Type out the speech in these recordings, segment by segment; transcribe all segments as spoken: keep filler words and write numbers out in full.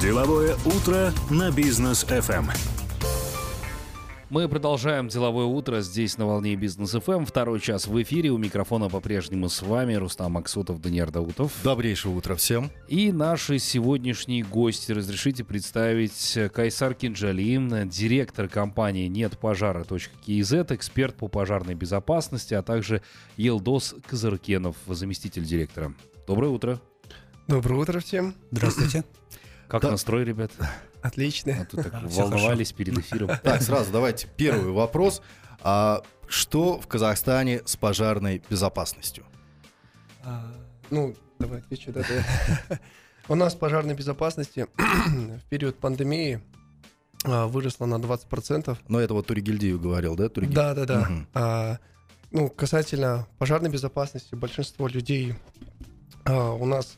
Деловое утро на Business эф эм. Мы продолжаем деловое утро здесь на волне Business эф эм. Второй час в эфире. У микрофона по-прежнему с вами Рустам Максутов, Даниэр Даутов. Добрейшего утра всем. И наши сегодняшние гости. Разрешите представить: Кайсар Кинджалим, директор компании Нетпожара точка кз, эксперт по пожарной безопасности, а также Елдос Козыркенов, заместитель директора. Доброе утро. Доброе утро всем. Здравствуйте. Как да. настрой, ребят? Отлично. А тут так волновались хорошо. Перед эфиром. Так, сразу давайте первый вопрос. А что в Казахстане с пожарной безопасностью? А, ну, давай отвечу. Да, да. У нас пожарной безопасности в период пандемии а, выросла на двадцать процентов. Но это вот Тургильдеев говорил, да? Тургильдеев? Да, да, да. Угу. А, ну, касательно пожарной безопасности, большинство людей а, у нас,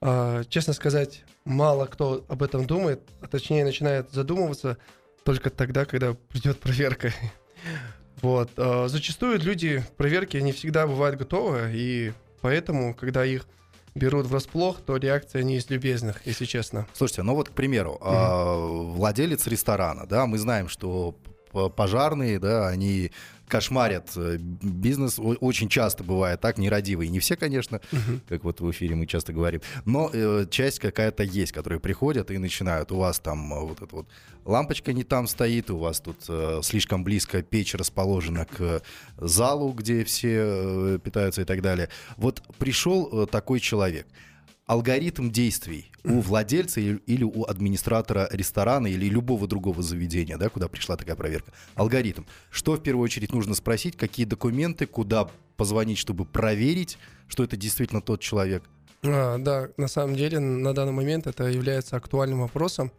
а, честно сказать, мало кто об этом думает, а точнее начинает задумываться только тогда, когда придет проверка. Вот. Зачастую люди проверки не всегда бывают готовы, и поэтому, когда их берут врасплох, то реакция не из любезных, если честно. Слушайте, ну вот, к примеру, угу. владелец ресторана, да, мы знаем, что пожарные, да, они кошмарят бизнес, очень часто бывает так, нерадивые, не все, конечно, uh-huh. как вот в эфире мы часто говорим, но э, часть какая-то есть, которые приходят и начинают: у вас там вот эта вот лампочка не там стоит, у вас тут э, слишком близко печь расположена к залу, где все э, питаются и так далее. Вот пришел э, такой человек. Алгоритм действий у владельца или у администратора ресторана или любого другого заведения, да, куда пришла такая проверка. Алгоритм. Что в первую очередь нужно спросить? Какие документы, куда позвонить, чтобы проверить, что это действительно тот человек? А, да, на самом деле на данный момент это является актуальным вопросом,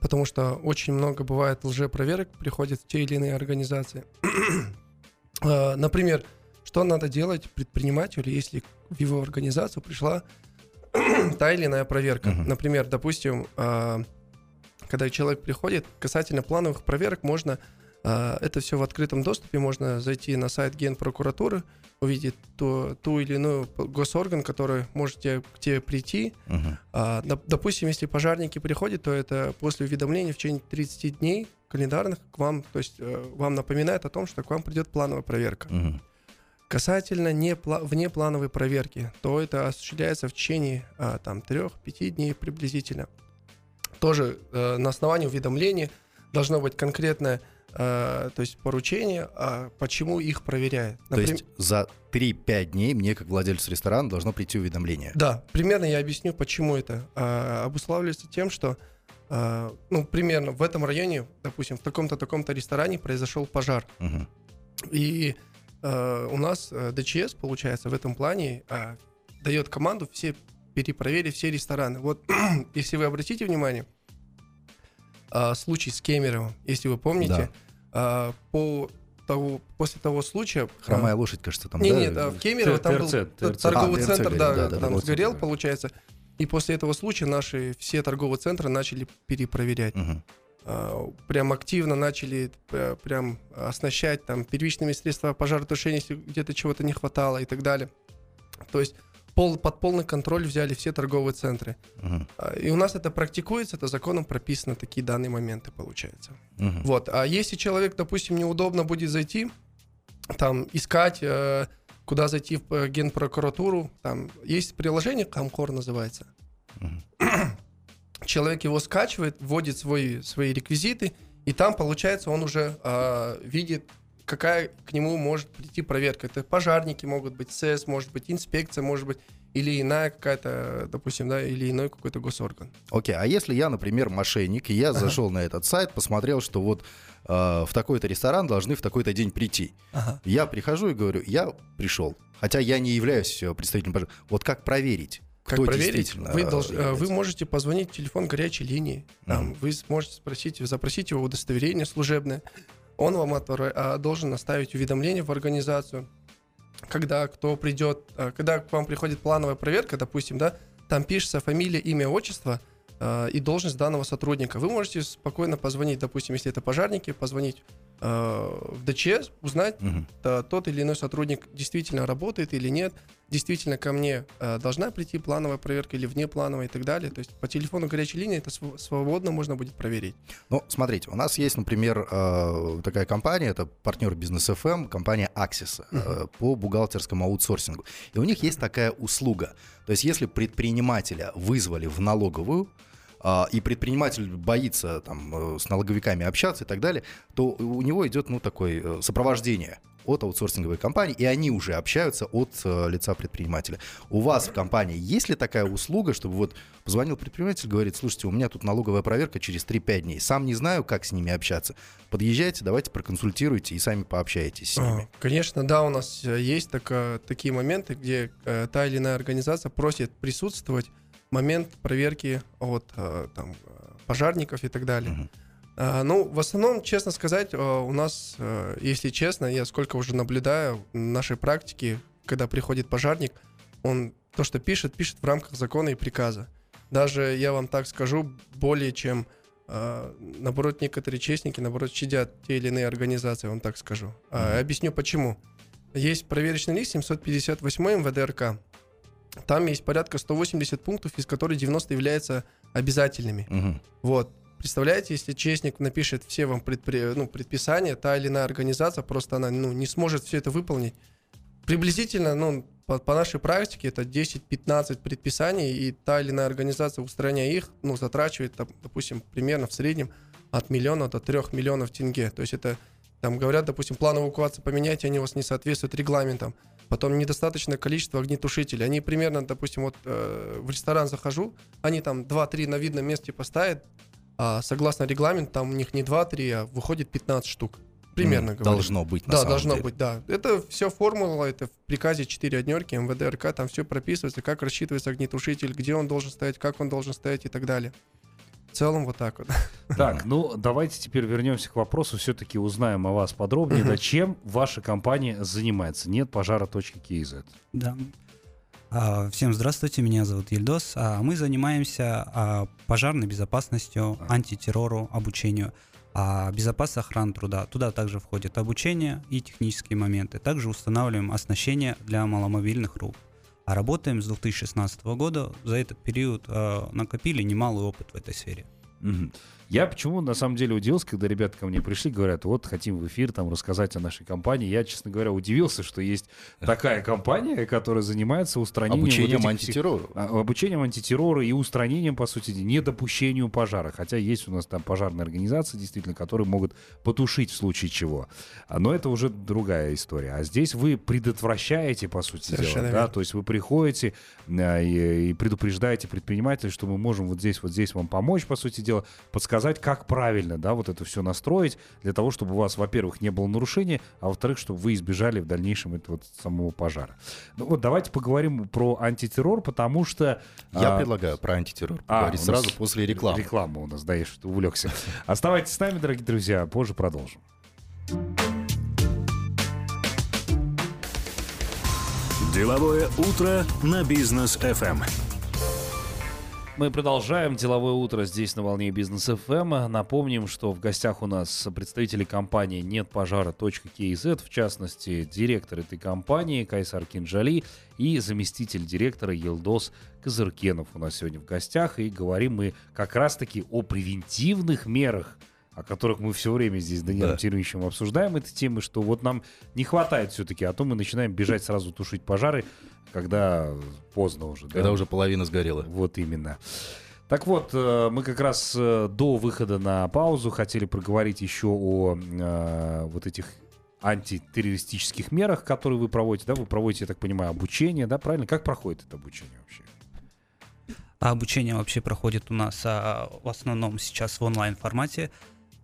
потому что очень много бывает лжепроверок, приходят в те или иные организации. а, например, что надо делать предпринимателю, если в его организацию пришла та или иная проверка. Uh-huh. Например, допустим, э, когда человек приходит, касательно плановых проверок можно, э, это все в открытом доступе, можно зайти на сайт Генпрокуратуры, увидеть ту, ту или иную госорган, который может тебе, к тебе прийти. Uh-huh. Э, допустим, если пожарники приходят, то это после уведомления в течение тридцать дней календарных к вам, то есть э, вам напоминает о том, что к вам придет плановая проверка. Uh-huh. Касательно не пла- внеплановой проверки, то это осуществляется в течение а, там, три-пять дней приблизительно. Тоже э, на основании уведомлений должно быть конкретное э, то есть поручение, а почему их проверяют. Например, то есть за три-пять дней мне, как владельцу ресторана, должно прийти уведомление? Да, примерно я объясню, почему это. Э, обуславливается тем, что э, ну, примерно в этом районе, допустим, в таком-то, таком-то ресторане произошел пожар. Угу. И Uh, у нас uh, ДЧС, получается, в этом плане uh, дает команду все перепроверить все рестораны. Вот, если вы обратите внимание, uh, случай с Кемеровым, если вы помните, да. uh, по того, после того случая... Хромая uh, лошадь, кажется, там... Не, да? Нет, uh, в Кемерово там был торговый центр, да, там сгорел, получается. И после этого случая наши все торговые центры начали перепроверять. Прям активно начали прям оснащать там первичными средствами пожаротушения, если где-то чего-то не хватало и так далее. То есть пол, под полный контроль взяли все торговые центры. Угу. И у нас это практикуется, это законом прописано, такие данные моменты получаются. Угу. Вот. А если человек, допустим, неудобно будет зайти, там, искать, куда зайти в Генпрокуратуру, там есть приложение, Камкор называется. Угу. Человек его скачивает, вводит свои, свои реквизиты, и там, получается, он уже э, видит, какая к нему может прийти проверка. Это пожарники могут быть, СЭС, может быть, инспекция, может быть, или иная какая-то, допустим, да, или иной какой-то госорган. Окей, okay, а если я, например, мошенник, и я ага. зашел на этот сайт, посмотрел, что вот э, в такой-то ресторан должны в такой-то день прийти. Ага. Я прихожу и говорю: я пришел, хотя я не являюсь представителем пожарной. Вот как проверить? Как Кто проверить? Вы, долж... вы можете позвонить в телефон горячей линии. Там, uh-huh. Вы сможете спросить, запросить его удостоверение служебное. Он вам от... должен оставить уведомление в организацию, когда кто придет, когда к вам приходит плановая проверка, допустим, да, там пишется фамилия, имя, отчество э, и должность данного сотрудника. Вы можете спокойно позвонить, допустим, если это пожарники, позвонить в ДЧС, узнать, угу. тот или иной сотрудник действительно работает или нет, действительно ко мне должна прийти плановая проверка или внеплановая и так далее. То есть по телефону горячей линии это свободно можно будет проверить. Ну, смотрите, у нас есть, например, такая компания, это партнер Business эф эм, компания Axis, угу. по бухгалтерскому аутсорсингу. И у них есть такая услуга. То есть если предпринимателя вызвали в налоговую, и предприниматель боится там, с налоговиками общаться и так далее, то у него идет ну, такое сопровождение от аутсорсинговой компании, и они уже общаются от лица предпринимателя. У вас в компании есть ли такая услуга, чтобы вот позвонил предприниматель, говорит, слушайте, у меня тут налоговая проверка через три-пять дней, сам не знаю, как с ними общаться. Подъезжайте, давайте проконсультируйте и сами пообщаетесь с ними. Конечно, да, у нас есть так, такие моменты, где та или иная организация просит присутствовать момент проверки от там, пожарников и так далее. Uh-huh. А, ну, в основном, честно сказать, у нас, если честно, я сколько уже наблюдаю в нашей практике, когда приходит пожарник, он то, что пишет, пишет в рамках закона и приказа. Даже, я вам так скажу, более чем, а, наоборот, некоторые честники, наоборот, щадят те или иные организации, я вам так скажу. Uh-huh. А, объясню, почему. Есть проверочный лист семьсот пятьдесят восемь МВД эр ка. Там есть порядка сто восемьдесят пунктов, из которых девяносто являются обязательными. Угу. Вот. Представляете, если честник напишет все вам предпри... ну, предписания, та или иная организация, просто она ну, не сможет все это выполнить. Приблизительно, ну, по, по нашей практике, это десять-пятнадцать предписаний, и та или иная организация, устраняя их, ну, затрачивает, допустим, примерно в среднем от миллиона до трёх миллионов тенге. То есть это, там говорят, допустим, план эвакуации поменять, они у вас не соответствуют регламентам. Потом недостаточное количество огнетушителей. Они примерно, допустим, вот э, в ресторан захожу, они там два-три на видном месте поставят, а согласно регламенту там у них не два-три, а выходит пятнадцать штук. Примерно, mm, говорю. Должно быть, на да, самом должно деле. быть, да. Это все формула, это в приказе четыре однёрки, МВД эр ка, там все прописывается, как рассчитывается огнетушитель, где он должен стоять, как он должен стоять и так далее. В целом вот так вот. Так, ну давайте теперь вернемся к вопросу, все-таки узнаем о вас подробнее. Да, чем ваша компания занимается? Нетпожара.kz. Да. Всем здравствуйте, меня зовут Елдос. Мы занимаемся пожарной безопасностью, антитеррору, обучению, безопасности охраны труда. Туда также входит обучение и технические моменты. Также устанавливаем оснащение для маломобильных рук. А работаем с две тысячи шестнадцатого года, за этот период э, накопили немалый опыт в этой сфере. Mm-hmm. Я почему на самом деле удивился, когда ребята ко мне пришли, говорят, вот хотим в эфир там рассказать о нашей компании. Я, честно говоря, удивился, что есть такая компания, которая занимается устранением обучением вот этих, антитеррора, обучением антитеррора и устранением, по сути, недопущению пожара. Хотя есть у нас там пожарные организации, действительно, которые могут потушить в случае чего. Но это уже другая история. А здесь вы предотвращаете, по сути дела, да? То есть вы приходите и предупреждаете предпринимателей, что мы можем вот здесь, вот здесь вам помочь, по сути дела, подсказать, как правильно, да, вот это все настроить для того, чтобы у вас, во-первых, не было нарушений, а во-вторых, чтобы вы избежали в дальнейшем этого вот самого пожара. Ну вот давайте поговорим про антитеррор, потому что... Я а... предлагаю про антитеррор а, поговорить сразу нас... после рекламы. Реклама у нас, да, я что-то увлекся. Оставайтесь с нами, дорогие друзья, позже продолжим. Деловое утро на Business эф эм. Мы продолжаем деловое утро здесь на волне Бизнес эф эм. Напомним, что в гостях у нас представители компании Нетпожара.kz, в частности, директор этой компании Кайсар Кинджалим и заместитель директора Елдос Козыркенов у нас сегодня в гостях. И говорим мы как раз-таки о превентивных мерах, о которых мы все время здесь с Даниэром Тимировичем обсуждаем эти темы, что вот нам не хватает все-таки, а то мы начинаем бежать сразу тушить пожары, когда поздно уже. Когда да? уже половина сгорела. Вот именно. Так вот, мы как раз до выхода на паузу хотели проговорить еще о э, вот этих антитеррористических мерах, которые вы проводите. Да? Вы проводите, я так понимаю, обучение, да, правильно? Как проходит это обучение вообще? А обучение вообще проходит у нас а, в основном сейчас в онлайн-формате.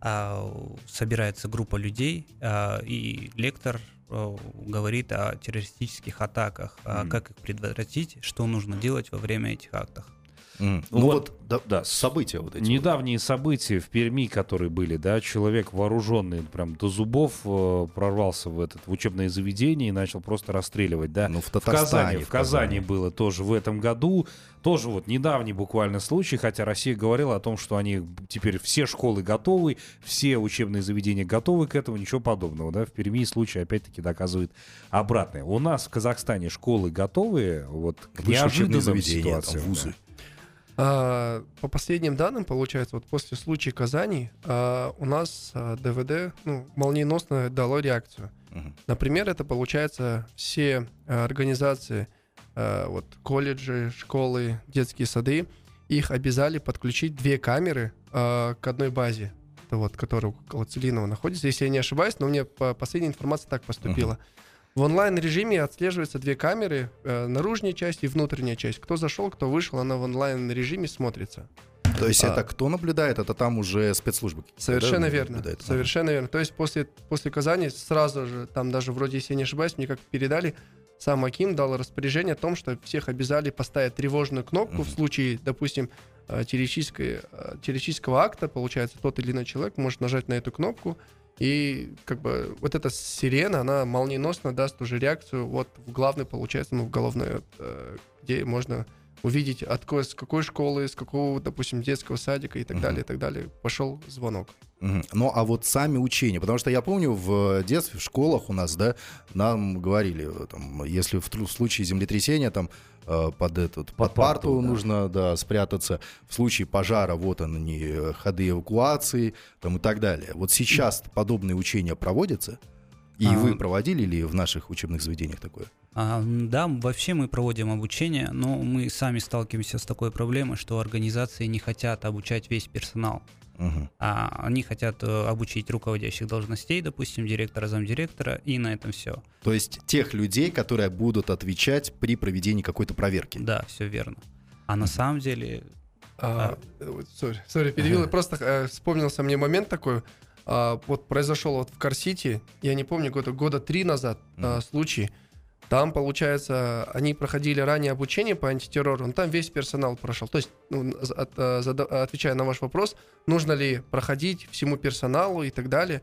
А, собирается группа людей, а, и лектор говорит о террористических атаках, mm-hmm. как их предотвратить, что нужно делать во время этих актов. Mm. Ну вот, вот да, да, события вот эти. Недавние вот. события в Перми, которые были, да, человек вооруженный прям до зубов э, прорвался в, этот, в учебное заведение и начал просто расстреливать, да. Ну, в Татарстане, в Казани, в Казани было тоже в этом году, тоже вот недавний буквально случай, хотя Россия говорила о том, что они теперь все школы готовы, все учебные заведения готовы к этому, ничего подобного, да, в Перми случай опять-таки доказывает обратное. У нас в Казахстане школы готовы вот к неожиданным ситуациям. Вузы. По последним данным, получается, вот после случая Казани у нас ДВД ну, молниеносно дало реакцию. Uh-huh. Например, это, получается, все организации, вот, колледжи, школы, детские сады, их обязали подключить две камеры к одной базе, вот, которая у Калацелинова находится. Если я не ошибаюсь, но мне по последней информации так поступило. Uh-huh. В онлайн-режиме отслеживаются две камеры, э, наружная часть и внутренняя часть. Кто зашел, кто вышел, она в онлайн-режиме смотрится. То есть а, это кто наблюдает, это там уже спецслужбы? Совершенно верно, совершенно верно. То есть после, после Казани сразу же, там даже вроде, если я не ошибаюсь, мне как передали, сам Аким дал распоряжение о том, что всех обязали поставить тревожную кнопку mm-hmm. в случае, допустим, террористического акта, получается, тот или иной человек может нажать на эту кнопку. И как бы вот эта сирена, она молниеносно даст уже реакцию вот в главной, получается, ну в головной, где можно увидеть, от какой, с какой школы, с какого, допустим, детского садика и так uh-huh. далее, и так далее. Пошел звонок. Uh-huh. Ну, а вот сами учения, потому что я помню, в детстве, в школах у нас, да, нам говорили, там, если в, в случае землетрясения, там, под этот, под, под парту, парту да. нужно, да, спрятаться, в случае пожара, вот они, ходы эвакуации, там, и так далее. Вот сейчас uh-huh. подобные учения проводятся? И а, вы проводили ли в наших учебных заведениях такое? А, да, вообще мы проводим обучение, но мы сами сталкиваемся с такой проблемой, что организации не хотят обучать весь персонал. Угу. А, они хотят обучить руководящих должностей, допустим, директора, замдиректора, и на этом все. То есть тех людей, которые будут отвечать при проведении какой-то проверки? Да, все верно. А угу. на самом деле... А, а... Sorry, sorry, перебил, ага. просто э, вспомнился мне момент такой... Uh, вот произошел вот в Кар-Сити, я не помню, года, года три назад uh, mm. случай. Там, получается, они проходили ранее обучение по антитеррору, но там весь персонал прошел. То есть, ну, от, от, отвечая на ваш вопрос, нужно ли проходить всему персоналу и так далее.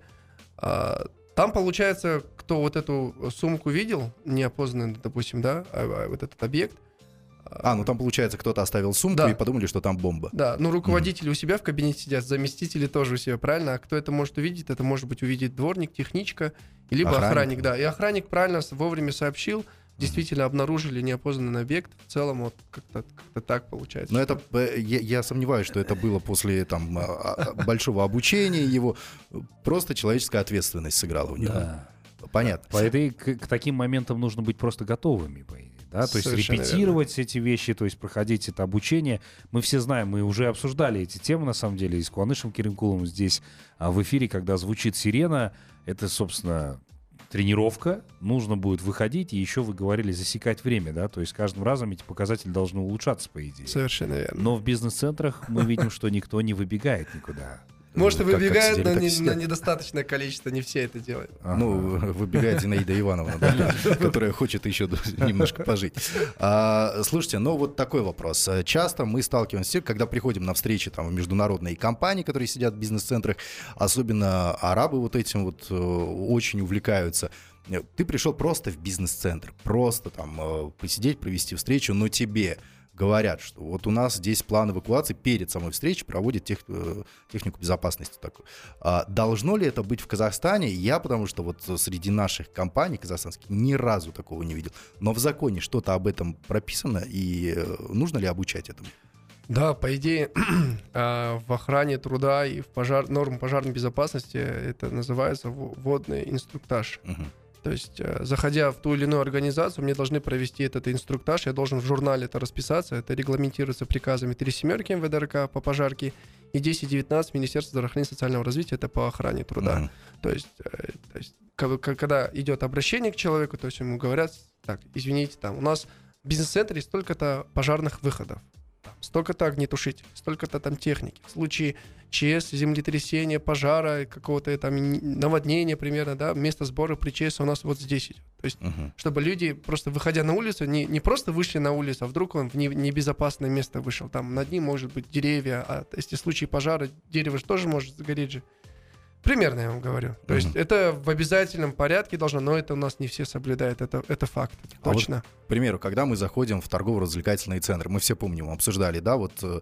Uh, там, получается, кто вот эту сумку видел, неопознанный, допустим, да, вот этот объект, А, ну там, получается, кто-то оставил сумку да. и подумали, что там бомба. Да, ну руководители mm-hmm. у себя в кабинете сидят, заместители тоже у себя, правильно? А кто это может увидеть? Это может быть увидеть дворник, техничка, либо охранник, охранник да. И охранник правильно вовремя сообщил, действительно обнаружили неопознанный объект. В целом вот как-то, как-то так получается. Но это, я, я сомневаюсь, что это было после там, большого обучения его. Просто человеческая ответственность сыграла у него. Да. Понятно. По идее, к, к таким моментам нужно быть просто готовыми, по идее. Да, то есть репетировать верно. эти вещи, то есть проходить это обучение. Мы все знаем, мы уже обсуждали эти темы, на самом деле, и с Куанышем Керенкуловым здесь а, в эфире, когда звучит сирена, это, собственно, тренировка, нужно будет выходить, и еще, вы говорили, засекать время, да, то есть каждым разом эти показатели должны улучшаться, по идее. Совершенно верно. Но в бизнес-центрах мы видим, что никто не выбегает никуда. Может, ну, выбегают, как, как сидели, но не, на недостаточное количество, не все это делают. А, ну, выбегает Зинаида Ивановна, да, которая хочет еще немножко пожить. А, слушайте, ну вот такой вопрос. Часто мы сталкиваемся с тем, когда приходим на встречи там, международные компании, которые сидят в бизнес-центрах, особенно арабы вот этим вот очень увлекаются. Ты пришел просто в бизнес-центр, просто там посидеть, провести встречу, но тебе... говорят, что вот у нас здесь план эвакуации перед самой встречей проводит тех, технику безопасности такую. А должно ли это быть в Казахстане? Я, потому что вот среди наших компаний казахстанских ни разу такого не видел. Но в законе что-то об этом прописано, и нужно ли обучать этому? Да, по идее, в охране труда и в пожар, норм пожарной безопасности это называется водный инструктаж. Угу. То есть, заходя в ту или иную организацию, мне должны провести этот инструктаж, я должен в журнале это расписаться, это регламентируется приказами три семерки МВД РК по пожарке и десять девятнадцать Министерства здравоохранения и социального развития, это по охране труда. Mm-hmm. То есть, то есть к- к- когда идет обращение к человеку, то есть ему говорят, так, извините, там, у нас в бизнес-центре столько-то пожарных выходов, там, столько-то огнетушителей, столько-то там техники. В случае ЧС, землетрясения, пожара, какого-то там наводнения примерно, да, место сбора при ЧС у нас вот здесь идет. То есть, uh-huh. чтобы люди, просто выходя на улицу, не, не просто вышли на улицу, а вдруг он в не, небезопасное место вышел. Там над ним, может быть, деревья, а если в случае пожара, дерево же тоже может сгореть же. Примерно я вам говорю. То uh-huh. есть это в обязательном порядке должно, но это у нас не все соблюдают, это, это факт, это а точно. Вот, к примеру, когда мы заходим в торгово-развлекательные центры, мы все помним, обсуждали, да, вот э,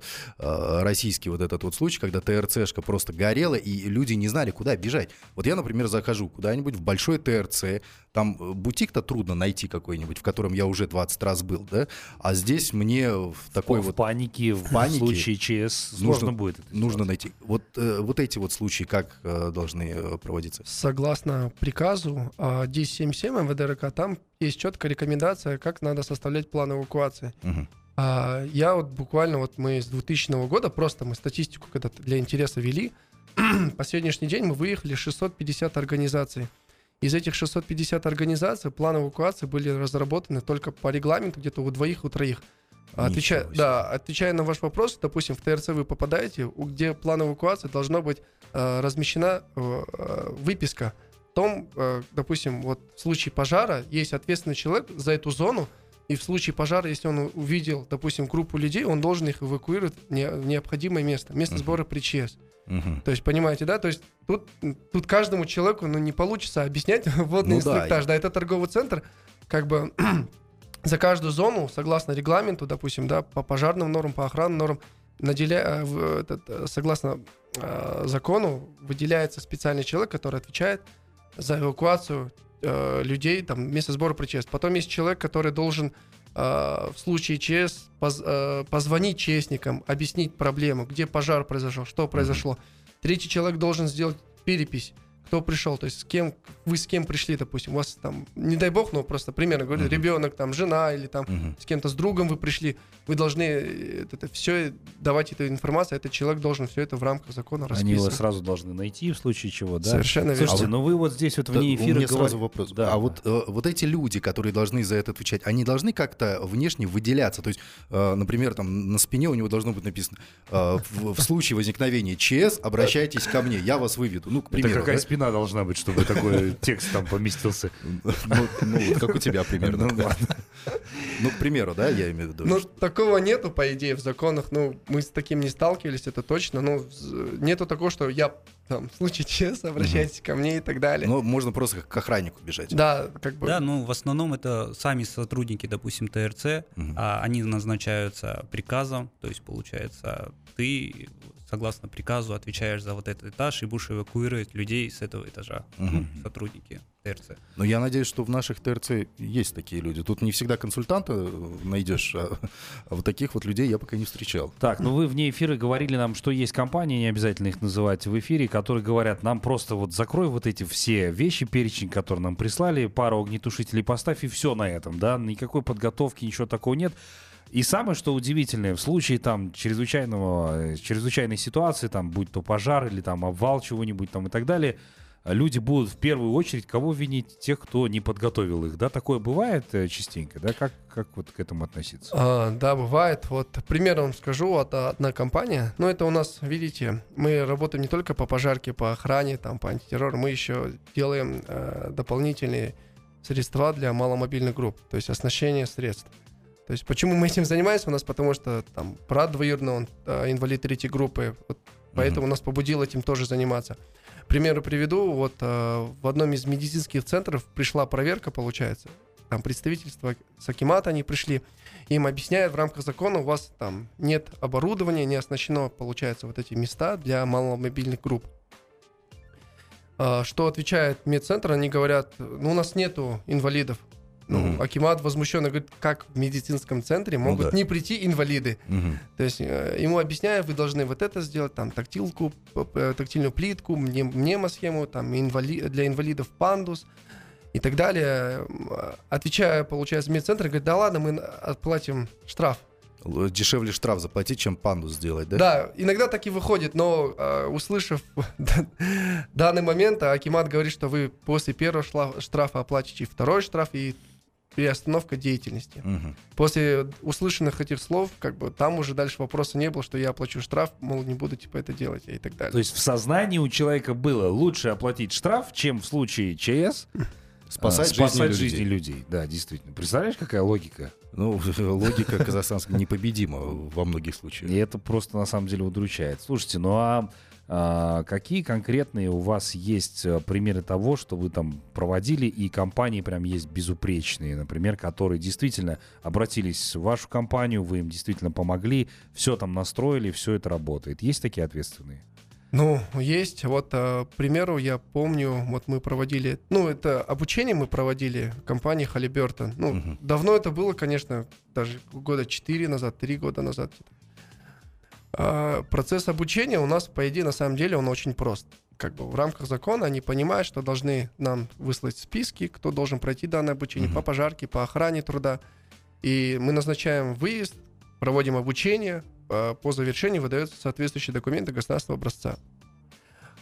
российский вот этот вот случай, когда ТРЦшка просто горела, и люди не знали, куда бежать. Вот я, например, захожу куда-нибудь в большой ТРЦ, там бутик-то трудно найти какой-нибудь, в котором я уже двадцать раз был, да, а здесь мне в такой О, вот... В панике, в панике, случае ЧС нужно будет. Нужно найти. Вот, э, вот эти вот случаи, как... Э, должны проводиться? Согласно приказу десять семьдесят семь МВД РК, там есть четкая рекомендация, как надо составлять план эвакуации. Угу. Я вот буквально, вот мы с двухтысячного года, просто мы статистику когда-то для интереса вели, по сегодняшний день мы выехали шестьсот пятьдесят организаций. Из этих шестисот пятидесяти организаций планы эвакуации были разработаны только по регламенту где-то у двоих, у троих. Отвечая, да, отвечая на ваш вопрос, допустим, в ТРЦ вы попадаете, где план эвакуации должна быть э, размещена э, выписка. В том, э, допустим, вот в случае пожара есть ответственный человек за эту зону, и в случае пожара, если он увидел, допустим, группу людей, он должен их эвакуировать не, в необходимое место, место uh-huh. сбора при ЧС. Uh-huh. То есть, понимаете, да? То есть тут, тут каждому человеку ну, не получится объяснять водный ну, инструктаж. Да, и... да, это торговый центр, как бы... За каждую зону, согласно регламенту, допустим, да, по пожарным нормам, по охранным нормам, наделя... Этот, согласно э, закону, выделяется специальный человек, который отвечает за эвакуацию э, людей, там, место сбора при ЧС. Потом есть человек, который должен э, в случае ЧС поз, э, позвонить ЧСникам, объяснить проблему, где пожар произошел, что произошло. Третий человек должен сделать перепись. Кто пришел, то есть с кем, вы с кем пришли, допустим, у вас там, не дай бог, но просто примерно говорю, uh-huh. ребенок, там, жена или там uh-huh. с кем-то, с другом вы пришли, вы должны это, это все давать эту информацию, этот человек должен все это в рамках закона расписывать. Они его сразу должны найти в случае чего, да? Совершенно верно. Слушайте, а но вы вот здесь вот да, вне эфира... У меня говор... сразу вопрос. Да, а да. Вот, э, вот эти люди, которые должны за это отвечать, они должны как-то внешне выделяться, то есть, э, например, там на спине у него должно быть написано, э, в, в случае возникновения ЧС обращайтесь ко мне, я вас выведу, ну, к примеру. Должна быть, чтобы такой текст там поместился. Ну, ну вот как у тебя примерно. Ну, ладно. Ну, к примеру, да, я имею в виду. Ну, что... такого нету, по идее, в законах. Ну, мы с таким не сталкивались, это точно. Ну, нету такого, что я там, в случае ЧС, обращайтесь угу. ко мне и так далее. Ну, можно просто к охраннику бежать. Да, как бы. Да, ну, в основном это сами сотрудники, допустим, ТРЦ, угу. а они назначаются приказом, то есть, получается, ты... согласно приказу, отвечаешь за вот этот этаж и будешь эвакуировать людей с этого этажа, угу. сотрудники ТРЦ. Но я надеюсь, что в наших ТРЦ есть такие люди. Тут не всегда консультанта найдешь, а, а вот таких вот людей я пока не встречал. Так, ну вы вне эфира говорили нам, что есть компании, не обязательно их называть в эфире, которые говорят, нам просто вот закрой вот эти все вещи, перечень, которые нам прислали, пару огнетушителей поставь и все на этом, да, никакой подготовки, ничего такого нет. И самое, что удивительное, в случае там чрезвычайного, чрезвычайной ситуации, там, будь то пожар или там обвал чего-нибудь там и так далее, люди будут в первую очередь кого винить? Тех, кто не подготовил их, да? Такое бывает частенько, да? Как, как вот к этому относиться? А, да, бывает. Вот примером вам скажу, это одна компания, но это у нас, видите, мы работаем не только по пожарке, по охране, там, по антитеррору, мы еще делаем э, дополнительные средства для маломобильных групп, то есть оснащение средств. То есть почему мы этим занимаемся у нас? Потому что там брат двоюродный, он э, инвалид третьей группы, вот, mm-hmm. поэтому нас побудило этим тоже заниматься. К примеру приведу, вот э, в одном из медицинских центров пришла проверка, получается, там представительство Сакимата, они пришли, им объясняют в рамках закона, у вас там нет оборудования, не оснащено, получается, вот эти места для маломобильных групп. Э, что отвечает медцентр, они говорят, ну у нас нету инвалидов. Ну, угу. Акимат возмущенно говорит, как в медицинском центре могут ну, да. не прийти инвалиды. Угу. То есть э, ему объясняю, вы должны вот это сделать, там, тактилку, э, тактильную плитку, мнемосхему, там, инвали... для инвалидов пандус и так далее. Отвечая, получается, медцентр, говорит, да ладно, мы отплатим штраф. Дешевле штраф заплатить, чем пандус сделать, да? Да, иногда так и выходит, но э, услышав данный момент, Акимат говорит, что вы после первого штрафа оплатите второй штраф и переостановка деятельности. Угу. После услышанных этих слов, как бы там уже дальше вопроса не было, что я оплачу штраф, мол, не буду типа это делать и так далее. То есть в сознании у человека было лучше оплатить штраф, чем в случае ЧС спасать, а, спасать жизни, людей. жизни людей. Да, действительно. Представляешь, какая логика? Ну, логика казахстанская непобедима во многих случаях. И это просто на самом деле удручает. Слушайте, ну а... Какие конкретные у вас есть примеры того, что вы там проводили, и компании прям есть безупречные, например, которые действительно обратились в вашу компанию, вы им действительно помогли, все там настроили, все это работает. Есть такие ответственные? Ну, есть. Вот, к примеру, я помню, вот мы проводили, ну, это обучение мы проводили в компании Halliburton. Ну, угу. Давно это было, конечно, даже года четыре назад, три года назад. Процесс обучения у нас, по идее, на самом деле, он очень прост. Как бы в рамках закона они понимают, что должны нам выслать списки, кто должен пройти данное обучение [S2] Uh-huh. [S1] По пожарке, по охране труда. И мы назначаем выезд, проводим обучение, по завершению выдаются соответствующие документы государственного образца.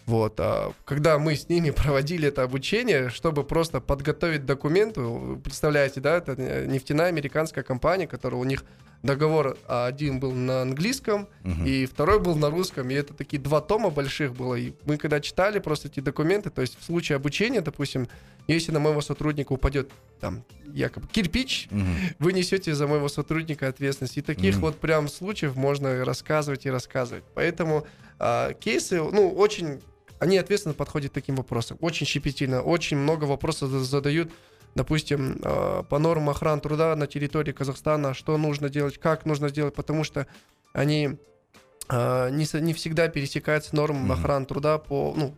Вот. А когда мы с ними проводили это обучение, чтобы просто подготовить документы, представляете, да, это нефтяная американская компания, которая у них договор один был на английском, угу. и второй был на русском, и это такие два тома больших было, и мы когда читали просто эти документы, то есть в случае обучения, допустим, если на моего сотрудника упадет там якобы кирпич, угу. вы несете за моего сотрудника ответственность, и таких угу. вот прям случаев можно рассказывать и рассказывать, поэтому а, кейсы, ну, очень... Они ответственно подходят к таким вопросам. Очень щепетильно, очень много вопросов задают, допустим, по нормам охраны труда на территории Казахстана, что нужно делать, как нужно делать, потому что они не всегда пересекаются нормам охраны труда по, ну,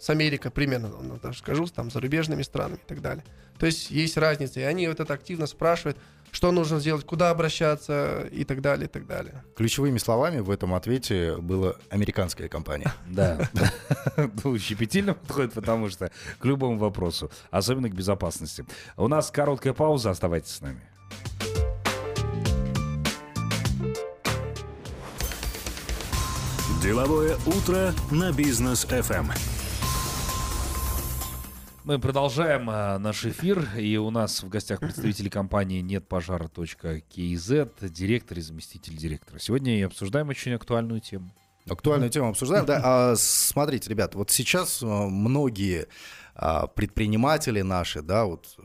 с Америкой примерно, даже скажу, там, зарубежными странами и так далее. То есть есть разница, и они вот это активно спрашивают, что нужно сделать, куда обращаться и так далее, и так далее. Ключевыми словами в этом ответе была американская компания. Да, щепетильно подходит, потому что к любому вопросу, особенно к безопасности. У нас короткая пауза, оставайтесь с нами. Деловое утро на Business эф эм. Мы продолжаем наш эфир, и у нас в гостях представители компании нетпожара точка кей зет, директор и заместитель директора. Сегодня и обсуждаем очень актуальную тему. Актуальную тему обсуждаем, да. А, смотрите, ребят, вот сейчас многие а, предприниматели наши, да, вот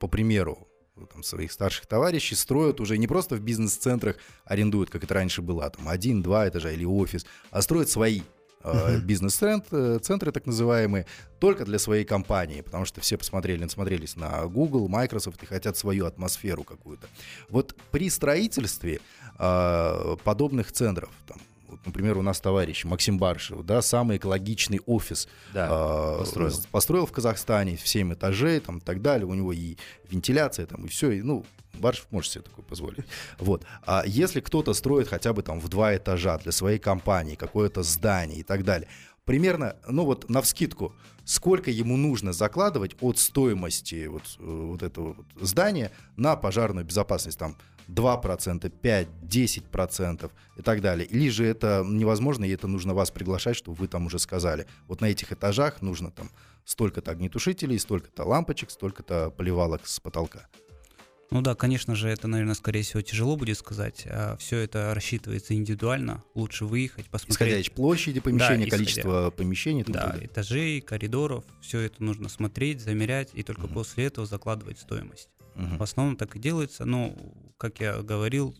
по примеру там, своих старших товарищей, строят уже не просто в бизнес-центрах арендуют, как это раньше было, там один-два этажа или офис, а строят свои. Uh-huh. Бизнес-центры, так называемые, только для своей компании, потому что все посмотрели, насмотрелись на Google, Microsoft и хотят свою атмосферу какую-то. Вот при строительстве э, подобных центров, там, вот, например, у нас товарищ Максим Баршев, да, самый экологичный офис да, э, построил. построил в Казахстане, в семь этажей там, и так далее, у него и вентиляция, там, и все, и, ну, Баршев может себе такое позволить. Вот. А если кто-то строит хотя бы там в два этажа для своей компании, какое-то здание и так далее, примерно, ну вот навскидку, сколько ему нужно закладывать от стоимости вот, вот этого вот здания на пожарную безопасность, там два процента, пять процентов, десять процентов и так далее. Или же это невозможно, и это нужно вас приглашать, чтобы вы там уже сказали, вот на этих этажах нужно там столько-то огнетушителей, столько-то лампочек, столько-то поливалок с потолка. Ну да, конечно же, это, наверное, скорее всего, тяжело будет сказать. Все это рассчитывается индивидуально. Лучше выехать, посмотреть. Исходя из площади помещения, да, количество помещений. Да, туда. Этажей, коридоров. Все это нужно смотреть, замерять и только uh-huh. после этого закладывать стоимость. Uh-huh. В основном так и делается. Но, как я говорил,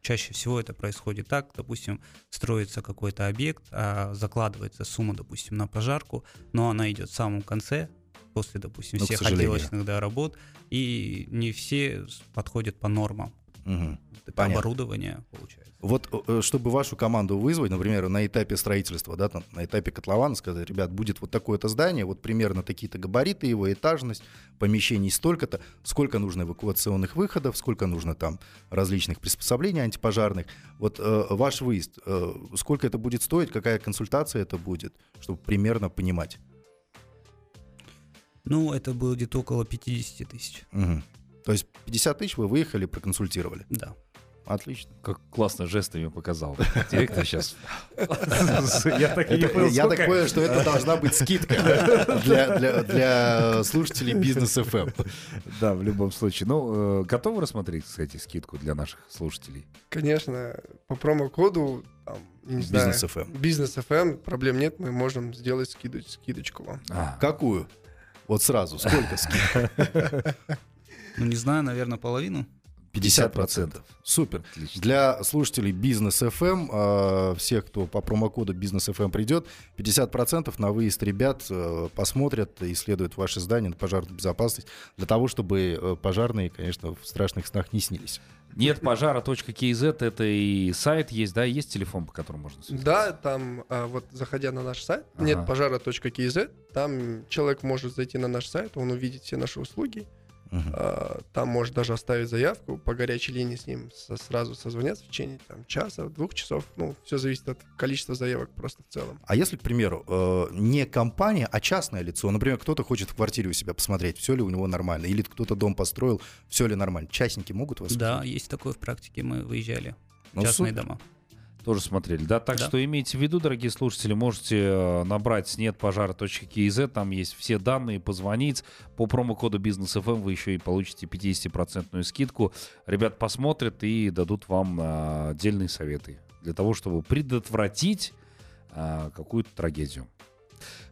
чаще всего это происходит так. Допустим, строится какой-то объект, а закладывается сумма, допустим, на пожарку, но она идет в самом конце, после, допустим, ну, всех отделочных да, работ, и не все подходят по нормам. Угу. Это оборудование получается. Вот чтобы вашу команду вызвать, например, на этапе строительства, да, там, на этапе котлована, сказать, ребят, будет вот такое-то здание, вот примерно такие-то габариты, его этажность, помещений столько-то, сколько нужно эвакуационных выходов, сколько нужно там различных приспособлений антипожарных. Вот э, ваш выезд, э, сколько это будет стоить, какая консультация это будет, чтобы примерно понимать. Ну, это было где-то около пятьдесят тысяч. Угу. То есть пятьдесят тысяч вы выехали, проконсультировали? Да. Отлично. Как классно жестами показал. Директор сейчас... Я так понял, что это должна быть скидка для слушателей Business эф эм. Да, в любом случае. Ну, готовы рассмотреть, кстати, скидку для наших слушателей? Конечно. По промокоду... Business эф эм. Business эф эм, проблем нет, мы можем сделать скидочку вам. Какую? Вот сразу. Сколько скидок? Ну, не знаю, наверное, половину. пятьдесят процентов. Супер. Отлично. Для слушателей Business эф эм, всех, кто по промокоду Business эф эм придет, пятьдесят процентов на выезд ребят посмотрят, исследуют ваше здание на пожарную безопасность, для того, чтобы пожарные, конечно, в страшных снах не снились. Нетпожара.kz — это и сайт есть, да, есть телефон, по которому можно связаться? Да, там, вот заходя на наш сайт, ага. нетпожара.kz, там человек может зайти на наш сайт, он увидит все наши услуги. Uh-huh. Там может даже оставить заявку, по горячей линии с ним со, сразу созвонятся в течение там, часа, двух часов. Ну, все зависит от количества заявок просто в целом. А если, к примеру, э, не компания, а частное лицо, например, кто-то хочет в квартире у себя посмотреть, все ли у него нормально, или кто-то дом построил, все ли нормально, частники могут вас? Да, есть такое в практике, мы выезжали в частные дома. Тоже смотрели, да? Так да. Что имейте в виду, дорогие слушатели, можете набрать нетпожара.kz, там есть все данные, позвонить. По промокоду Business эф эм вы еще и получите пятьдесят процентов скидку. Ребят посмотрят и дадут вам отдельные советы для того, чтобы предотвратить какую-то трагедию.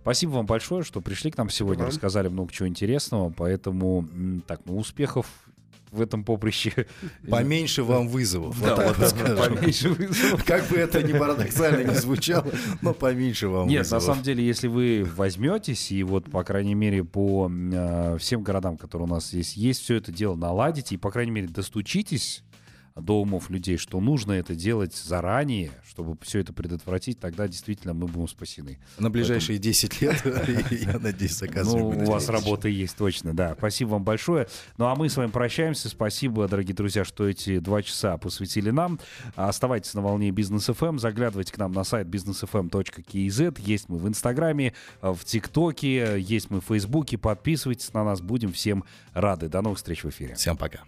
Спасибо вам большое, что пришли к нам сегодня, да. Рассказали много чего интересного, поэтому так, ну, успехов в этом поприще. Поменьше вам вызовов. Да, вот так вот поменьше вызовов. Как бы это ни парадоксально не звучало, но поменьше вам Нет, вызовов. Нет, на самом деле, если вы возьметесь, и вот, по крайней мере, по э, всем городам, которые у нас здесь есть, все это дело наладите, и, по крайней мере, достучитесь до умов людей, что нужно это делать заранее, чтобы все это предотвратить, тогда действительно мы будем спасены. На ближайшие десять лет, я надеюсь, оказывается. Ну, у вас работа есть, точно, да. Спасибо вам большое. Ну, а мы с вами прощаемся. Спасибо, дорогие друзья, что эти два часа посвятили нам. Оставайтесь на волне Business эф эм, заглядывайте к нам на сайт бизнес эф эм точка кей зет. Есть мы в Инстаграме, в ТикТоке, есть мы в Фейсбуке. Подписывайтесь на нас, будем всем рады. До новых встреч в эфире. Всем пока.